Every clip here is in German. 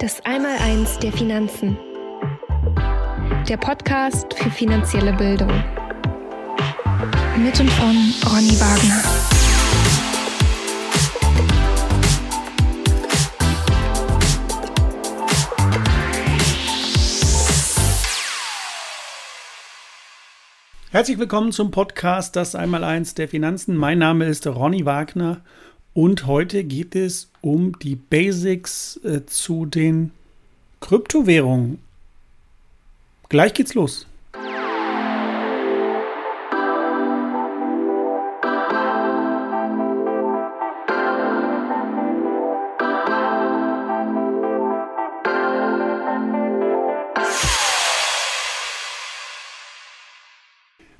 Das Einmaleins der Finanzen. Der Podcast für finanzielle Bildung. Mit und von Ronny Wagner. Herzlich willkommen zum Podcast Das Einmaleins der Finanzen. Mein Name ist Ronny Wagner. Und heute geht es um die Basics zu den Kryptowährungen. Gleich geht's los.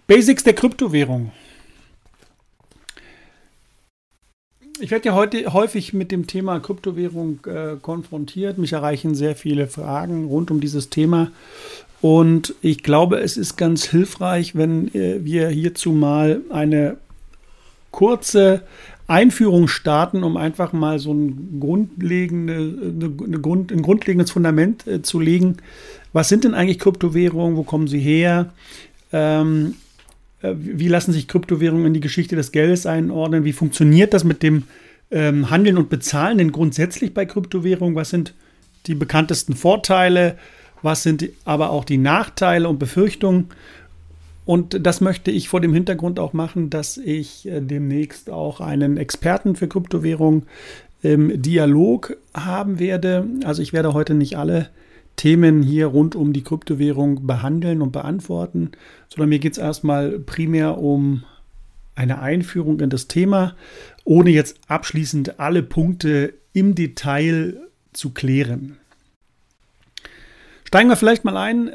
Basics der Kryptowährung. Ich werde ja heute häufig mit dem Thema Kryptowährung konfrontiert. Mich erreichen sehr viele Fragen rund um dieses Thema. Und ich glaube, es ist ganz hilfreich, wenn wir hierzu mal eine kurze Einführung starten, um einfach mal so ein grundlegendes Fundament zu legen. Was sind denn eigentlich Kryptowährungen? Wo kommen sie her? Wie lassen sich Kryptowährungen in die Geschichte des Geldes einordnen? Wie funktioniert das mit dem Handeln und Bezahlen denn grundsätzlich bei Kryptowährungen? Was sind die bekanntesten Vorteile? Was sind aber auch die Nachteile und Befürchtungen? Und das möchte ich vor dem Hintergrund auch machen, dass ich demnächst auch einen Experten für Kryptowährungen im Dialog haben werde. Also ich werde heute nicht alle Themen hier rund um die Kryptowährung behandeln und beantworten, sondern mir geht es erstmal primär um eine Einführung in das Thema, ohne jetzt abschließend alle Punkte im Detail zu klären. Steigen wir vielleicht mal ein.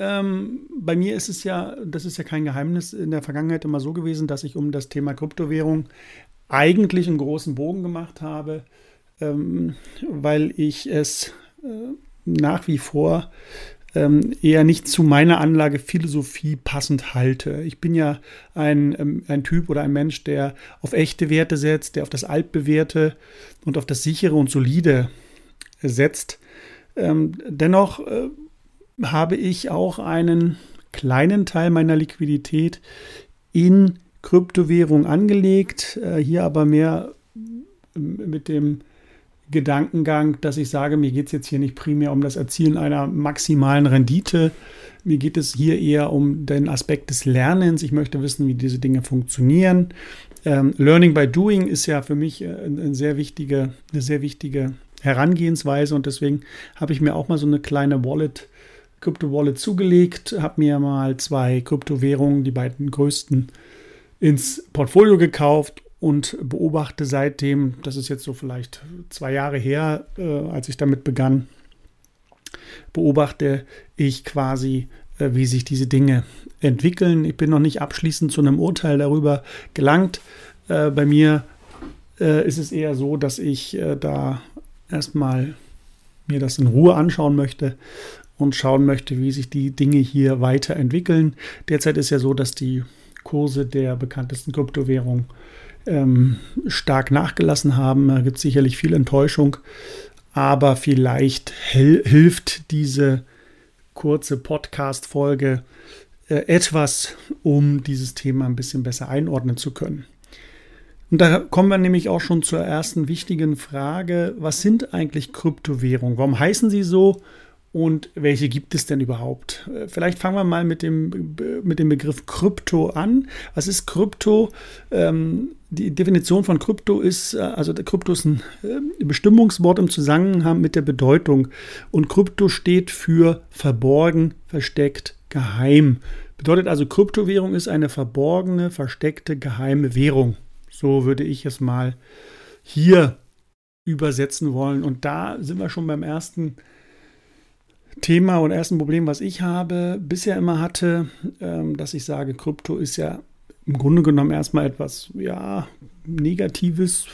Bei mir ist es ja, das ist ja kein Geheimnis, in der Vergangenheit immer so gewesen, dass ich um das Thema Kryptowährung eigentlich einen großen Bogen gemacht habe, weil ich es nach wie vor eher nicht zu meiner Anlagephilosophie passend halte. Ich bin ja ein Typ oder ein Mensch, der auf echte Werte setzt, der auf das Altbewährte und auf das Sichere und Solide setzt. Dennoch habe ich auch einen kleinen Teil meiner Liquidität in Kryptowährung angelegt, hier aber mehr mit dem Gedankengang, dass ich sage, mir geht es jetzt hier nicht primär um das Erzielen einer maximalen Rendite. Mir geht es hier eher um den Aspekt des Lernens. Ich möchte wissen, wie diese Dinge funktionieren. Learning by Doing ist ja für mich eine sehr wichtige Herangehensweise und deswegen habe ich mir auch mal so eine kleine Krypto-Wallet zugelegt, habe mir mal 2 Kryptowährungen, die beiden größten, ins Portfolio gekauft und beobachte seitdem, das ist jetzt so vielleicht 2 Jahre her, als ich damit begann, beobachte ich quasi, wie sich diese Dinge entwickeln. Ich bin noch nicht abschließend zu einem Urteil darüber gelangt. Bei mir ist es eher so, dass ich da erstmal mir das in Ruhe anschauen möchte und schauen möchte, wie sich die Dinge hier weiterentwickeln. Derzeit ist ja so, dass die Kurse der bekanntesten Kryptowährungen stark nachgelassen haben. Da gibt es sicherlich viel Enttäuschung, aber vielleicht hilft diese kurze Podcast-Folge etwas, um dieses Thema ein bisschen besser einordnen zu können. Und da kommen wir nämlich auch schon zur ersten wichtigen Frage. Was sind eigentlich Kryptowährungen? Warum heißen sie so? Und welche gibt es denn überhaupt? Vielleicht fangen wir mal mit dem Begriff Krypto an. Was ist Krypto? Die Definition von Krypto ist, also Krypto ist ein Bestimmungswort im Zusammenhang mit der Bedeutung. Und Krypto steht für verborgen, versteckt, geheim. Bedeutet also, Kryptowährung ist eine verborgene, versteckte, geheime Währung. So würde ich es mal hier übersetzen wollen. Und da sind wir schon beim ersten Thema und ersten Problem, was ich habe, bisher immer hatte, dass ich sage, Krypto ist ja im Grunde genommen erstmal etwas, ja, Negatives,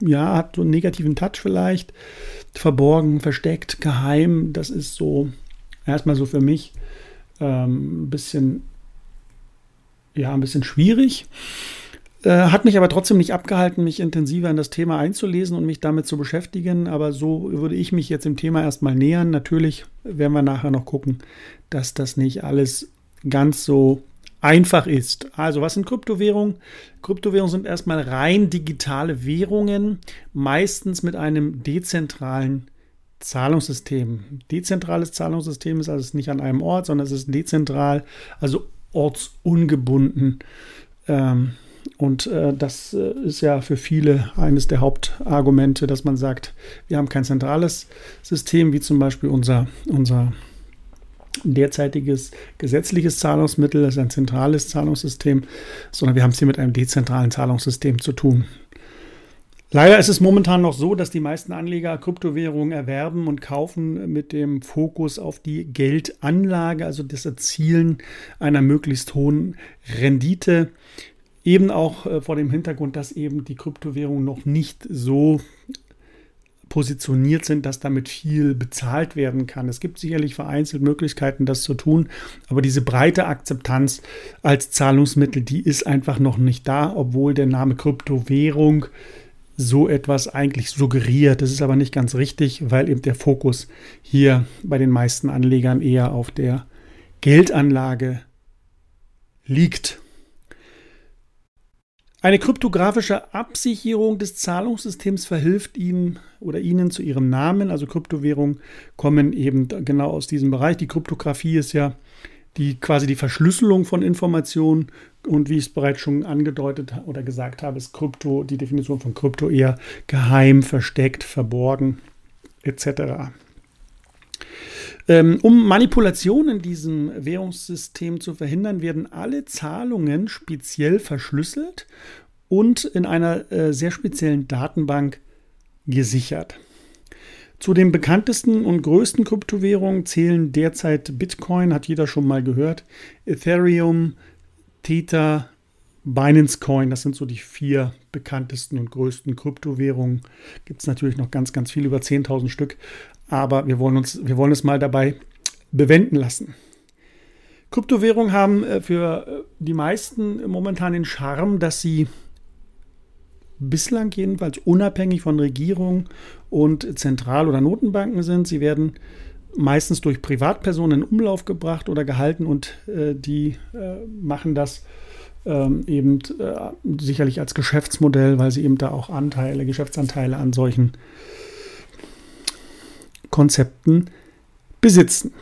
ja, hat so einen negativen Touch vielleicht, verborgen, versteckt, geheim, das ist so erstmal so für mich ein bisschen schwierig. Hat mich aber trotzdem nicht abgehalten, mich intensiver in das Thema einzulesen und mich damit zu beschäftigen. Aber so würde ich mich jetzt dem Thema erstmal nähern. Natürlich werden wir nachher noch gucken, dass das nicht alles ganz so einfach ist. Also was sind Kryptowährungen? Kryptowährungen sind erstmal rein digitale Währungen, meistens mit einem dezentralen Zahlungssystem. Dezentrales Zahlungssystem ist also nicht an einem Ort, sondern es ist dezentral, also ortsungebunden. Und das ist ja für viele eines der Hauptargumente, dass man sagt, wir haben kein zentrales System, wie zum Beispiel unser derzeitiges gesetzliches Zahlungsmittel, das ist ein zentrales Zahlungssystem, sondern wir haben es hier mit einem dezentralen Zahlungssystem zu tun. Leider ist es momentan noch so, dass die meisten Anleger Kryptowährungen erwerben und kaufen mit dem Fokus auf die Geldanlage, also das Erzielen einer möglichst hohen Rendite. Eben auch vor dem Hintergrund, dass eben die Kryptowährungen noch nicht so positioniert sind, dass damit viel bezahlt werden kann. Es gibt sicherlich vereinzelt Möglichkeiten, das zu tun, aber diese breite Akzeptanz als Zahlungsmittel, die ist einfach noch nicht da, obwohl der Name Kryptowährung so etwas eigentlich suggeriert. Das ist aber nicht ganz richtig, weil eben der Fokus hier bei den meisten Anlegern eher auf der Geldanlage liegt. Eine kryptografische Absicherung des Zahlungssystems verhilft Ihnen oder Ihnen zu Ihrem Namen. Also Kryptowährungen kommen eben genau aus diesem Bereich. Die Kryptographie ist ja quasi die Verschlüsselung von Informationen. Und wie ich es bereits schon angedeutet oder gesagt habe, ist die Definition von Krypto eher geheim, versteckt, verborgen etc. Um Manipulationen in diesem Währungssystem zu verhindern, werden alle Zahlungen speziell verschlüsselt und in einer sehr speziellen Datenbank gesichert. Zu den bekanntesten und größten Kryptowährungen zählen derzeit Bitcoin, hat jeder schon mal gehört, Ethereum, Tether, Binance Coin, das sind so die 4 bekanntesten und größten Kryptowährungen. Gibt es natürlich noch ganz, ganz viele, über 10.000 Stück. Aber wir wollen es mal dabei bewenden lassen. Kryptowährungen haben für die meisten momentan den Charme, dass sie bislang jedenfalls unabhängig von Regierungen und Zentral- oder Notenbanken sind. Sie werden meistens durch Privatpersonen in Umlauf gebracht oder gehalten und die machen das eben sicherlich als Geschäftsmodell, weil sie eben da auch Geschäftsanteile an solchen Konzepten besitzen.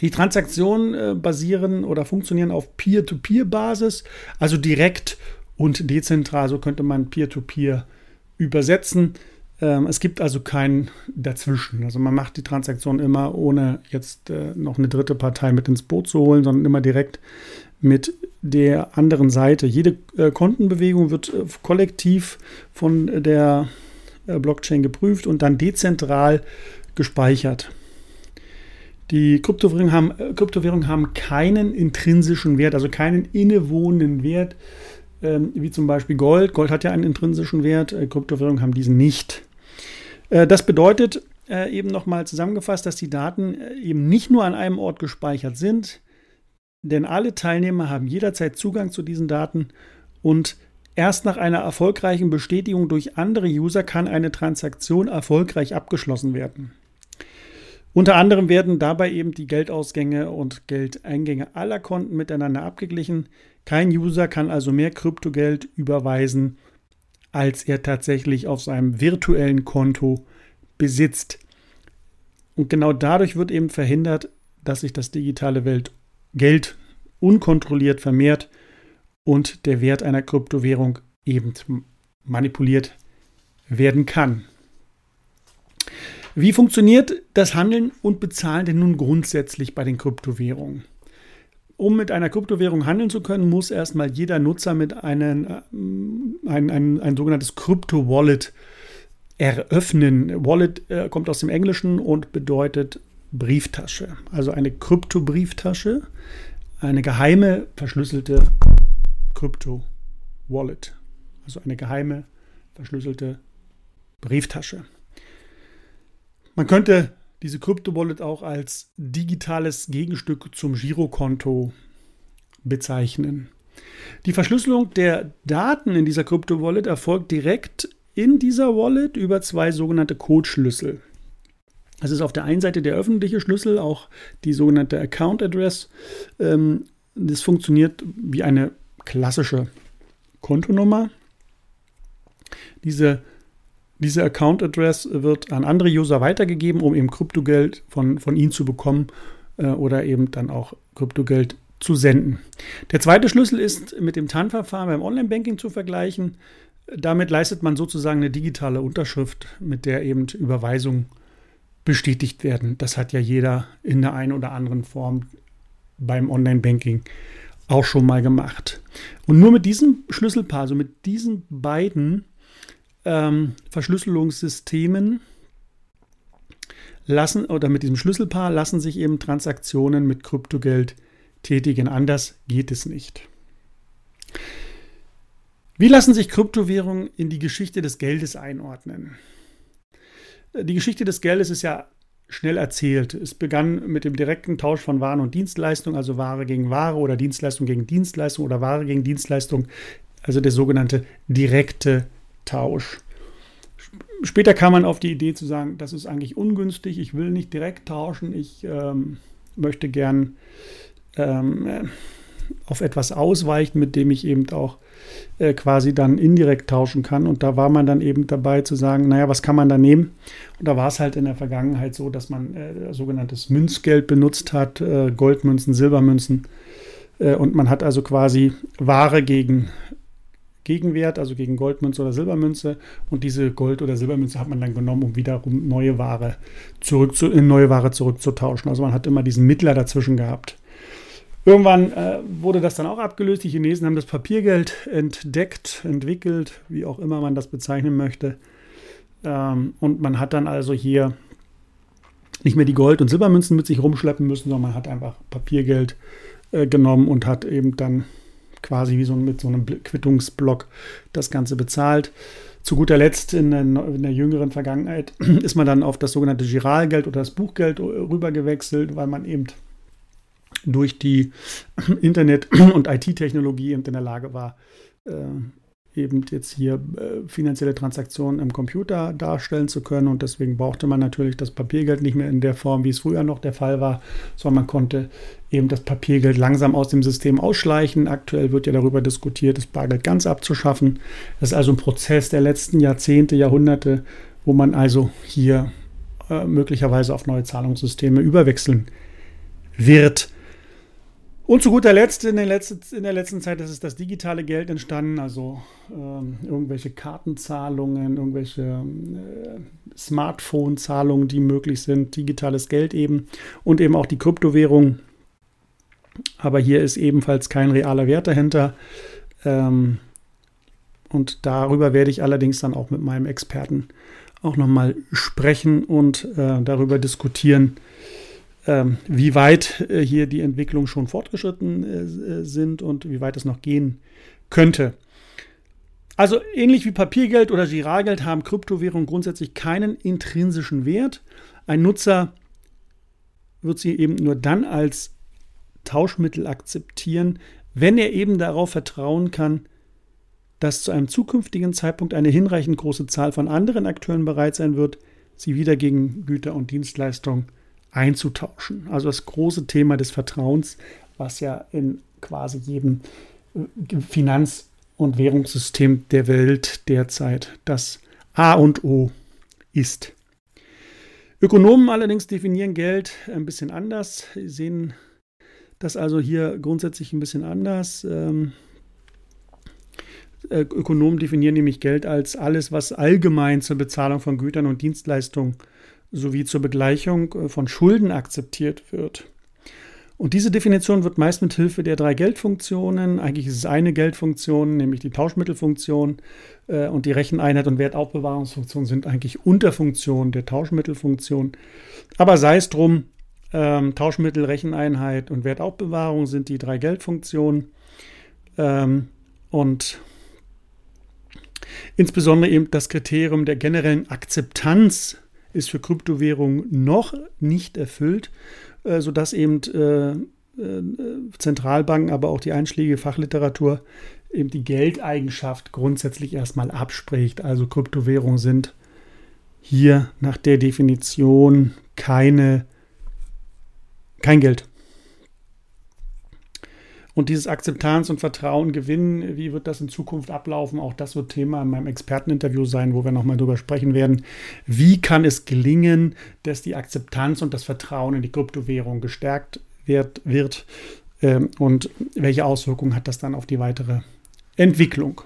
Die Transaktionen basieren oder funktionieren auf Peer-to-Peer-Basis, also direkt und dezentral, so könnte man Peer-to-Peer übersetzen. Es gibt also kein Dazwischen. Also man macht die Transaktion immer, ohne jetzt noch eine dritte Partei mit ins Boot zu holen, sondern immer direkt mit der anderen Seite. Jede Kontenbewegung wird kollektiv von der Blockchain geprüft und dann dezentral gespeichert. Die Kryptowährungen haben keinen intrinsischen Wert, also keinen innewohnenden Wert, wie zum Beispiel Gold. Gold hat ja einen intrinsischen Wert, Kryptowährungen haben diesen nicht. Das bedeutet eben nochmal zusammengefasst, dass die Daten eben nicht nur an einem Ort gespeichert sind, denn alle Teilnehmer haben jederzeit Zugang zu diesen Daten und erst nach einer erfolgreichen Bestätigung durch andere User kann eine Transaktion erfolgreich abgeschlossen werden. Unter anderem werden dabei eben die Geldausgänge und Geldeingänge aller Konten miteinander abgeglichen. Kein User kann also mehr Kryptogeld überweisen, als er tatsächlich auf seinem virtuellen Konto besitzt. Und genau dadurch wird eben verhindert, dass sich das digitale Geld unkontrolliert vermehrt und der Wert einer Kryptowährung eben manipuliert werden kann. Wie funktioniert das Handeln und Bezahlen denn nun grundsätzlich bei den Kryptowährungen? Um mit einer Kryptowährung handeln zu können, muss erstmal jeder Nutzer mit ein sogenanntes Krypto-Wallet eröffnen. Wallet kommt aus dem Englischen und bedeutet Brieftasche. Also eine Krypto-Brieftasche, eine geheime, verschlüsselte Krypto-Wallet, also eine geheime, verschlüsselte Brieftasche. Man könnte diese Krypto-Wallet auch als digitales Gegenstück zum Girokonto bezeichnen. Die Verschlüsselung der Daten in dieser Krypto-Wallet erfolgt direkt in dieser Wallet über zwei sogenannte Codeschlüssel. Das ist auf der einen Seite der öffentliche Schlüssel, auch die sogenannte Account Address. Das funktioniert wie eine klassische Kontonummer. Diese Account Address wird an andere User weitergegeben, um eben Kryptogeld von ihnen zu bekommen oder eben dann auch Kryptogeld zu senden. Der zweite Schlüssel ist mit dem TAN-Verfahren beim Online-Banking zu vergleichen. Damit leistet man sozusagen eine digitale Unterschrift, mit der eben Überweisungen bestätigt werden. Das hat ja jeder in der einen oder anderen Form beim Online-Banking auch schon mal gemacht. Und nur mit diesem Schlüsselpaar, also mit diesen beiden Verschlüsselungssystemen lassen sich eben Transaktionen mit Kryptogeld tätigen. Anders geht es nicht. Wie lassen sich Kryptowährungen in die Geschichte des Geldes einordnen? Die Geschichte des Geldes ist ja schnell erzählt. Es begann mit dem direkten Tausch von Waren und Dienstleistungen, also Ware gegen Ware oder Dienstleistung gegen Dienstleistung oder Ware gegen Dienstleistung, also der sogenannte direkte Tausch. Später kam man auf die Idee zu sagen, das ist eigentlich ungünstig, ich will nicht direkt tauschen, ich möchte gern auf etwas ausweichen, mit dem ich eben auch quasi dann indirekt tauschen kann. Und da war man dann eben dabei zu sagen, naja, was kann man da nehmen? Und da war es halt in der Vergangenheit so, dass man sogenanntes Münzgeld benutzt hat, Goldmünzen, Silbermünzen. Und man hat also quasi Ware gegen Gegenwert, also gegen Goldmünze oder Silbermünze. Und diese Gold- oder Silbermünze hat man dann genommen, um wiederum neue Ware zurückzutauschen. Also man hat immer diesen Mittler dazwischen gehabt. Irgendwann wurde das dann auch abgelöst. Die Chinesen haben das Papiergeld entdeckt, entwickelt, wie auch immer man das bezeichnen möchte. Und man hat dann also hier nicht mehr die Gold- und Silbermünzen mit sich rumschleppen müssen, sondern man hat einfach Papiergeld genommen und hat eben dann quasi mit so einem Quittungsblock das Ganze bezahlt. Zu guter Letzt in der jüngeren Vergangenheit ist man dann auf das sogenannte Giralgeld oder das Buchgeld rübergewechselt, weil man eben durch die Internet- und IT-Technologie eben in der Lage war, eben jetzt hier finanzielle Transaktionen im Computer darstellen zu können. Und deswegen brauchte man natürlich das Papiergeld nicht mehr in der Form, wie es früher noch der Fall war, sondern man konnte eben das Papiergeld langsam aus dem System ausschleichen. Aktuell wird ja darüber diskutiert, das Bargeld ganz abzuschaffen. Das ist also ein Prozess der letzten Jahrzehnte, Jahrhunderte, wo man also hier möglicherweise auf neue Zahlungssysteme überwechseln wird. Und zu guter Letzt, in der letzten Zeit ist das digitale Geld entstanden, also irgendwelche Kartenzahlungen, irgendwelche Smartphone-Zahlungen, die möglich sind, digitales Geld eben und eben auch die Kryptowährung. Aber hier ist ebenfalls kein realer Wert dahinter. Und darüber werde ich allerdings dann auch mit meinem Experten auch nochmal sprechen und darüber diskutieren, wie weit hier die Entwicklung schon fortgeschritten sind und wie weit es noch gehen könnte. Also ähnlich wie Papiergeld oder Giralgeld haben Kryptowährungen grundsätzlich keinen intrinsischen Wert. Ein Nutzer wird sie eben nur dann als Tauschmittel akzeptieren, wenn er eben darauf vertrauen kann, dass zu einem zukünftigen Zeitpunkt eine hinreichend große Zahl von anderen Akteuren bereit sein wird, sie wieder gegen Güter und Dienstleistungen einzutauschen. Also das große Thema des Vertrauens, was ja in quasi jedem Finanz- und Währungssystem der Welt derzeit das A und O ist. Ökonomen allerdings definieren Geld ein bisschen anders. Sie sehen das also hier grundsätzlich ein bisschen anders. Ökonomen definieren nämlich Geld als alles, was allgemein zur Bezahlung von Gütern und Dienstleistungen sowie zur Begleichung von Schulden akzeptiert wird. Und diese Definition wird meist mit Hilfe der drei Geldfunktionen, eigentlich ist es eine Geldfunktion, nämlich die Tauschmittelfunktion und die Recheneinheit und Wertaufbewahrungsfunktion sind eigentlich Unterfunktionen der Tauschmittelfunktion. Aber sei es drum, Tauschmittel, Recheneinheit und Wertaufbewahrung sind die drei Geldfunktionen und insbesondere eben das Kriterium der generellen Akzeptanz ist für Kryptowährungen noch nicht erfüllt, sodass eben Zentralbanken, aber auch die einschlägige Fachliteratur eben die Geldeigenschaft grundsätzlich erstmal abspricht. Also Kryptowährungen sind hier nach der Definition kein Geld. Und dieses Akzeptanz und Vertrauen gewinnen, wie wird das in Zukunft ablaufen? Auch das wird Thema in meinem Experteninterview sein, wo wir nochmal drüber sprechen werden. Wie kann es gelingen, dass die Akzeptanz und das Vertrauen in die Kryptowährung gestärkt wird und welche Auswirkungen hat das dann auf die weitere Entwicklung?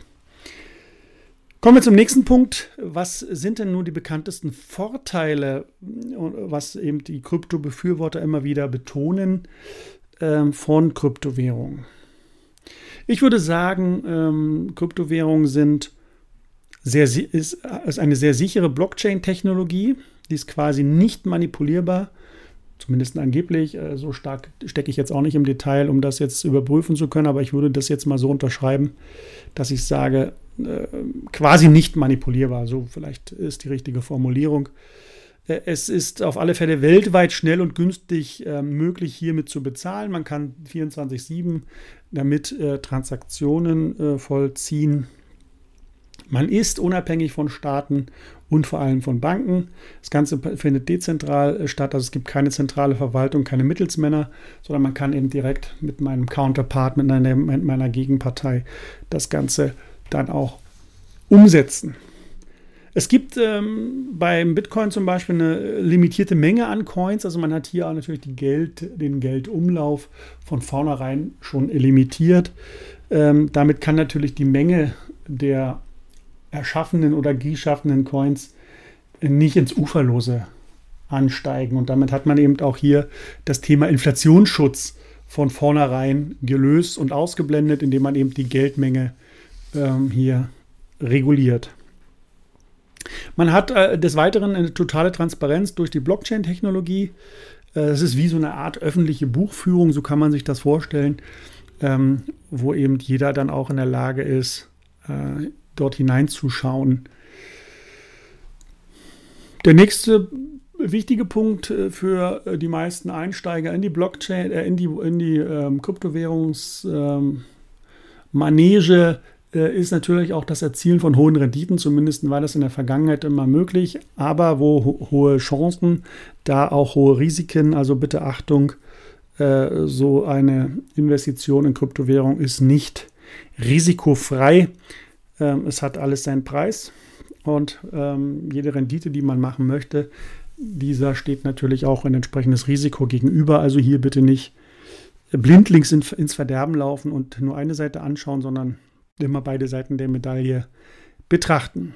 Kommen wir zum nächsten Punkt. Was sind denn nun die bekanntesten Vorteile, was eben die Kryptobefürworter immer wieder betonen, von Kryptowährungen? Ich würde sagen, Kryptowährungen sind ist eine sehr sichere Blockchain-Technologie, die ist quasi nicht manipulierbar, zumindest angeblich. So stark stecke ich jetzt auch nicht im Detail, um das jetzt überprüfen zu können, aber ich würde das jetzt mal so unterschreiben, dass ich sage, quasi nicht manipulierbar, so vielleicht ist die richtige Formulierung. Es ist auf alle Fälle weltweit schnell und günstig möglich, hiermit zu bezahlen. Man kann 24/7 damit Transaktionen vollziehen. Man ist unabhängig von Staaten und vor allem von Banken. Das Ganze findet dezentral statt, also es gibt keine zentrale Verwaltung, keine Mittelsmänner, sondern man kann eben direkt mit meinem Counterpart, mit meiner Gegenpartei das Ganze dann auch umsetzen. Es gibt beim Bitcoin zum Beispiel eine limitierte Menge an Coins. Also man hat hier auch natürlich den Geldumlauf von vornherein schon limitiert. Damit kann natürlich die Menge der erschaffenen oder geschaffenen Coins nicht ins Uferlose ansteigen. Und damit hat man eben auch hier das Thema Inflationsschutz von vornherein gelöst und ausgeblendet, indem man eben die Geldmenge hier reguliert. Man hat des Weiteren eine totale Transparenz durch die Blockchain-Technologie. Es ist wie so eine Art öffentliche Buchführung, so kann man sich das vorstellen, wo eben jeder dann auch in der Lage ist, dort hineinzuschauen. Der nächste wichtige Punkt für die meisten Einsteiger in die Blockchain, in die Kryptowährungsmanege ist natürlich auch das Erzielen von hohen Renditen, zumindest war das in der Vergangenheit immer möglich, aber wo hohe Chancen, da auch hohe Risiken, also bitte Achtung, so eine Investition in Kryptowährung ist nicht risikofrei, es hat alles seinen Preis und jede Rendite, die man machen möchte, dieser steht natürlich auch ein entsprechendes Risiko gegenüber, also hier bitte nicht blindlings ins Verderben laufen und nur eine Seite anschauen, sondern immer beide Seiten der Medaille betrachten.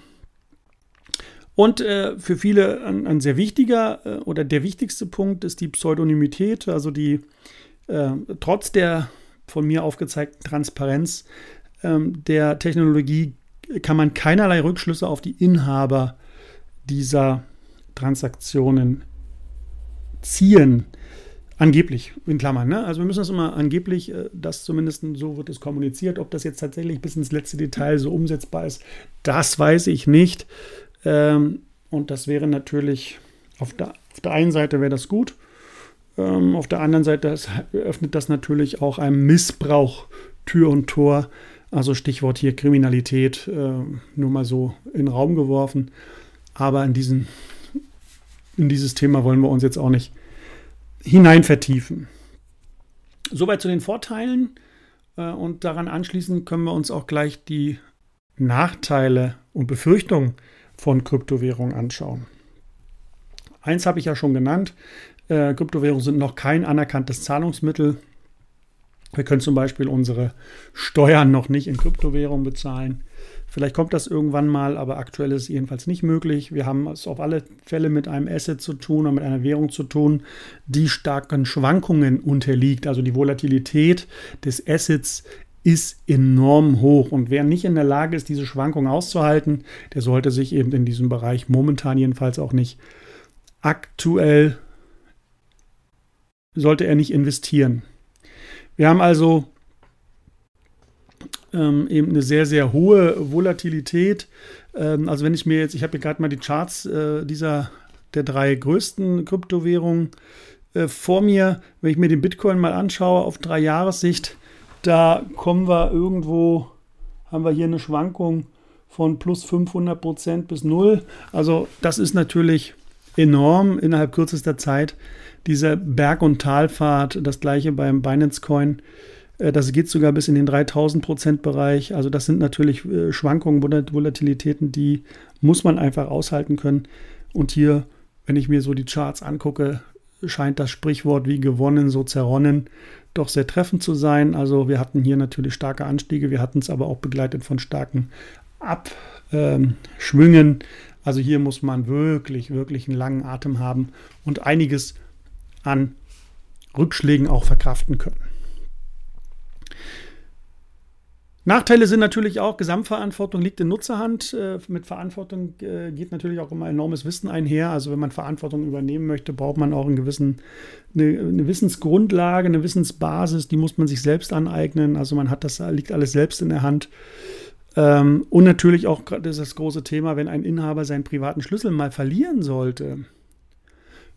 Und für viele ein sehr wichtiger oder der wichtigste Punkt ist die Pseudonymität, also die trotz der von mir aufgezeigten Transparenz der Technologie kann man keinerlei Rückschlüsse auf die Inhaber dieser Transaktionen ziehen. Angeblich, in Klammern. Ne? Also wir müssen das immer angeblich, das zumindest so wird es kommuniziert, ob das jetzt tatsächlich bis ins letzte Detail so umsetzbar ist, das weiß ich nicht. Und das wäre natürlich, auf der einen Seite wäre das gut, auf der anderen Seite öffnet das natürlich auch einem Missbrauch Tür und Tor. Also Stichwort hier Kriminalität, nur mal so in den Raum geworfen. Aber in dieses Thema wollen wir uns jetzt auch nicht hinein vertiefen. Soweit zu den Vorteilen und daran anschließend können wir uns auch gleich die Nachteile und Befürchtungen von Kryptowährungen anschauen. Eins habe ich ja schon genannt, Kryptowährungen sind noch kein anerkanntes Zahlungsmittel. Wir können zum Beispiel unsere Steuern noch nicht in Kryptowährungen bezahlen. Vielleicht kommt das irgendwann mal, aber aktuell ist es jedenfalls nicht möglich. Wir haben es auf alle Fälle mit einem Asset zu tun oder mit einer Währung zu tun, die starken Schwankungen unterliegt. Also die Volatilität des Assets ist enorm hoch. Und wer nicht in der Lage ist, diese Schwankungen auszuhalten, der sollte sich eben in diesem Bereich momentan jedenfalls auch nicht aktuell, sollte er nicht investieren. Wir haben also eben eine sehr, sehr hohe Volatilität. Also wenn ich mir jetzt, ich habe hier gerade mal die Charts der drei größten Kryptowährungen vor mir, wenn ich mir den Bitcoin mal anschaue, auf 3-Jahressicht, da kommen wir irgendwo, haben wir hier eine Schwankung von plus 500% bis 0. Also das ist natürlich enorm innerhalb kürzester Zeit. Diese Berg- und Talfahrt, das gleiche beim Binance Coin, das geht sogar bis in den 3000% Bereich. Also das sind natürlich Schwankungen, Volatilitäten, die muss man einfach aushalten können. Und hier, wenn ich mir so die Charts angucke, scheint das Sprichwort wie gewonnen, so zerronnen doch sehr treffend zu sein. Also wir hatten hier natürlich starke Anstiege, wir hatten es aber auch begleitet von starken Abschwüngen. Also hier muss man wirklich, wirklich einen langen Atem haben und einiges an Rückschlägen auch verkraften können. Nachteile sind natürlich auch, Gesamtverantwortung liegt in Nutzerhand. Mit Verantwortung geht natürlich auch immer enormes Wissen einher. Also wenn man Verantwortung übernehmen möchte, braucht man auch einen eine Wissensgrundlage, eine Wissensbasis. Die muss man sich selbst aneignen. Also man hat das, liegt alles selbst in der Hand. Und natürlich auch, das ist das große Thema, wenn ein Inhaber seinen privaten Schlüssel mal verlieren sollte.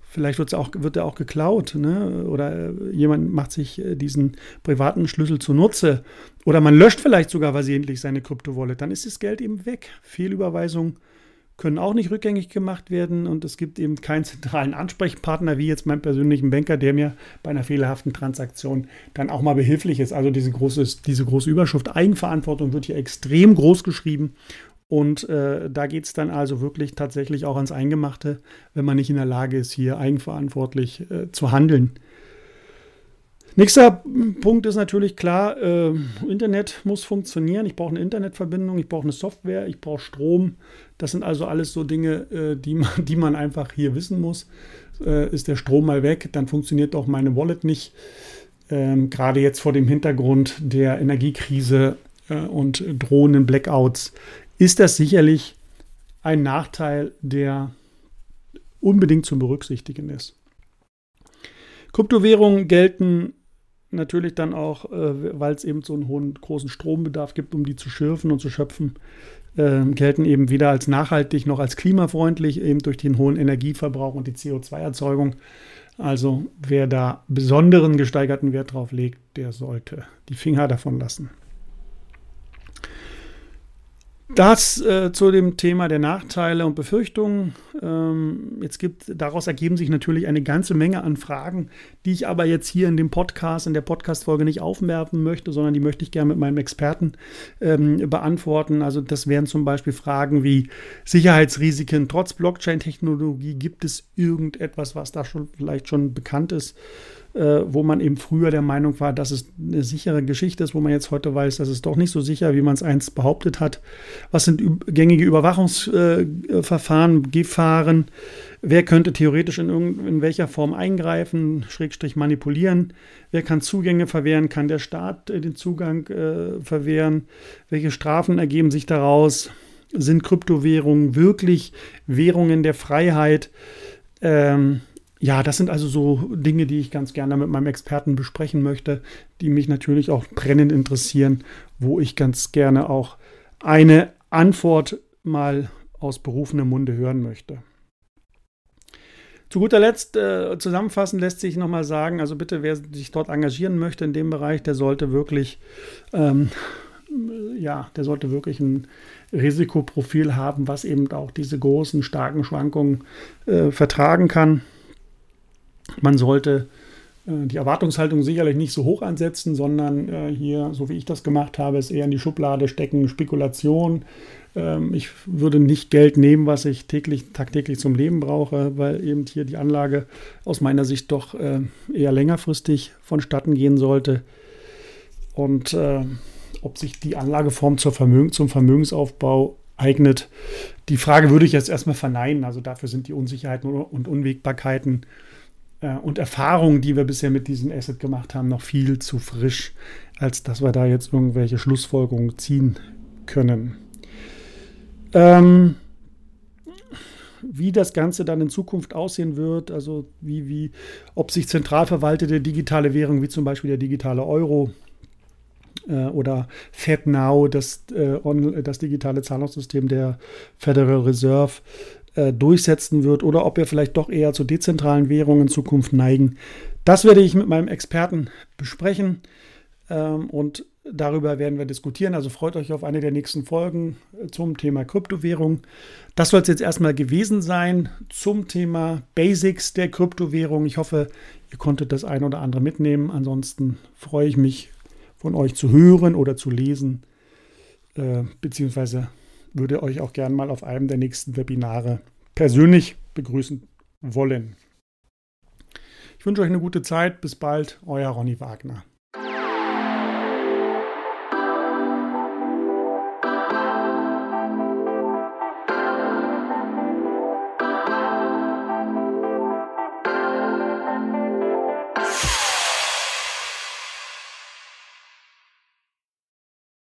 Vielleicht wird er auch geklaut, ne? Oder jemand macht sich diesen privaten Schlüssel zunutze. Oder man löscht vielleicht sogar versehentlich seine Krypto-Wallet. Dann ist das Geld eben weg. Fehlüberweisungen können auch nicht rückgängig gemacht werden. Und es gibt eben keinen zentralen Ansprechpartner, wie jetzt meinen persönlichen Banker, der mir bei einer fehlerhaften Transaktion dann auch mal behilflich ist. Also diese große Überschrift Eigenverantwortung wird hier extrem groß geschrieben. Und da geht es dann also wirklich tatsächlich auch ans Eingemachte, wenn man nicht in der Lage ist, hier eigenverantwortlich zu handeln. Nächster Punkt ist natürlich klar, Internet muss funktionieren. Ich brauche eine Internetverbindung, ich brauche eine Software, ich brauche Strom. Das sind also alles so Dinge, die man einfach hier wissen muss. Ist der Strom mal weg, dann funktioniert auch meine Wallet nicht. Gerade jetzt vor dem Hintergrund der Energiekrise und drohenden Blackouts ist das sicherlich ein Nachteil, der unbedingt zu berücksichtigen ist. Kryptowährungen gelten natürlich dann auch, weil es eben so einen großen Strombedarf gibt, um die zu schürfen und zu schöpfen, gelten eben weder als nachhaltig noch als klimafreundlich, eben durch den hohen Energieverbrauch und die CO2-Erzeugung. Also wer da besonderen gesteigerten Wert drauf legt, der sollte die Finger davon lassen. Das zu dem Thema der Nachteile und Befürchtungen. Daraus ergeben sich natürlich eine ganze Menge an Fragen, die ich aber jetzt hier in der Podcast-Folge nicht aufwerfen möchte, sondern die möchte ich gerne mit meinem Experten beantworten. Also das wären zum Beispiel Fragen wie Sicherheitsrisiken. Trotz Blockchain-Technologie gibt es irgendetwas, was da vielleicht schon bekannt ist, wo man eben früher der Meinung war, dass es eine sichere Geschichte ist, wo man jetzt heute weiß, dass es doch nicht so sicher, wie man es einst behauptet hat. Was sind gängige Überwachungsverfahren, Gefahren? Wer könnte theoretisch in welcher Form eingreifen, / manipulieren? Wer kann Zugänge verwehren? Kann der Staat den Zugang verwehren? Welche Strafen ergeben sich daraus? Sind Kryptowährungen wirklich Währungen der Freiheit? Ja, das sind also so Dinge, die ich ganz gerne mit meinem Experten besprechen möchte, die mich natürlich auch brennend interessieren, wo ich ganz gerne auch eine Antwort mal aus berufenem Munde hören möchte. Zu guter Letzt, zusammenfassend lässt sich nochmal sagen, also bitte, wer sich dort engagieren möchte in dem Bereich, der sollte wirklich ein Risikoprofil haben, was eben auch diese großen, starken Schwankungen vertragen kann. Man sollte die Erwartungshaltung sicherlich nicht so hoch ansetzen, sondern hier, so wie ich das gemacht habe, es eher in die Schublade stecken, Spekulation. Ich würde nicht Geld nehmen, was ich tagtäglich zum Leben brauche, weil eben hier die Anlage aus meiner Sicht doch eher längerfristig vonstatten gehen sollte. Und ob sich die Anlageform zum Vermögensaufbau eignet, die Frage würde ich jetzt erstmal verneinen. Also dafür sind die Unsicherheiten und Unwägbarkeiten und Erfahrungen, die wir bisher mit diesem Asset gemacht haben, noch viel zu frisch, als dass wir da jetzt irgendwelche Schlussfolgerungen ziehen können. Wie das Ganze dann in Zukunft aussehen wird, also ob sich zentral verwaltete digitale Währungen, wie zum Beispiel der digitale Euro oder FedNow, das digitale Zahlungssystem der Federal Reserve, durchsetzen wird oder ob wir vielleicht doch eher zu dezentralen Währungen in Zukunft neigen. Das werde ich mit meinem Experten besprechen und darüber werden wir diskutieren. Also freut euch auf eine der nächsten Folgen zum Thema Kryptowährung. Das soll es jetzt erstmal gewesen sein zum Thema Basics der Kryptowährung. Ich hoffe, ihr konntet das ein oder andere mitnehmen. Ansonsten freue ich mich, von euch zu hören oder zu lesen, beziehungsweise würde euch auch gerne mal auf einem der nächsten Webinare persönlich begrüßen wollen. Ich wünsche euch eine gute Zeit. Bis bald, euer Ronny Wagner.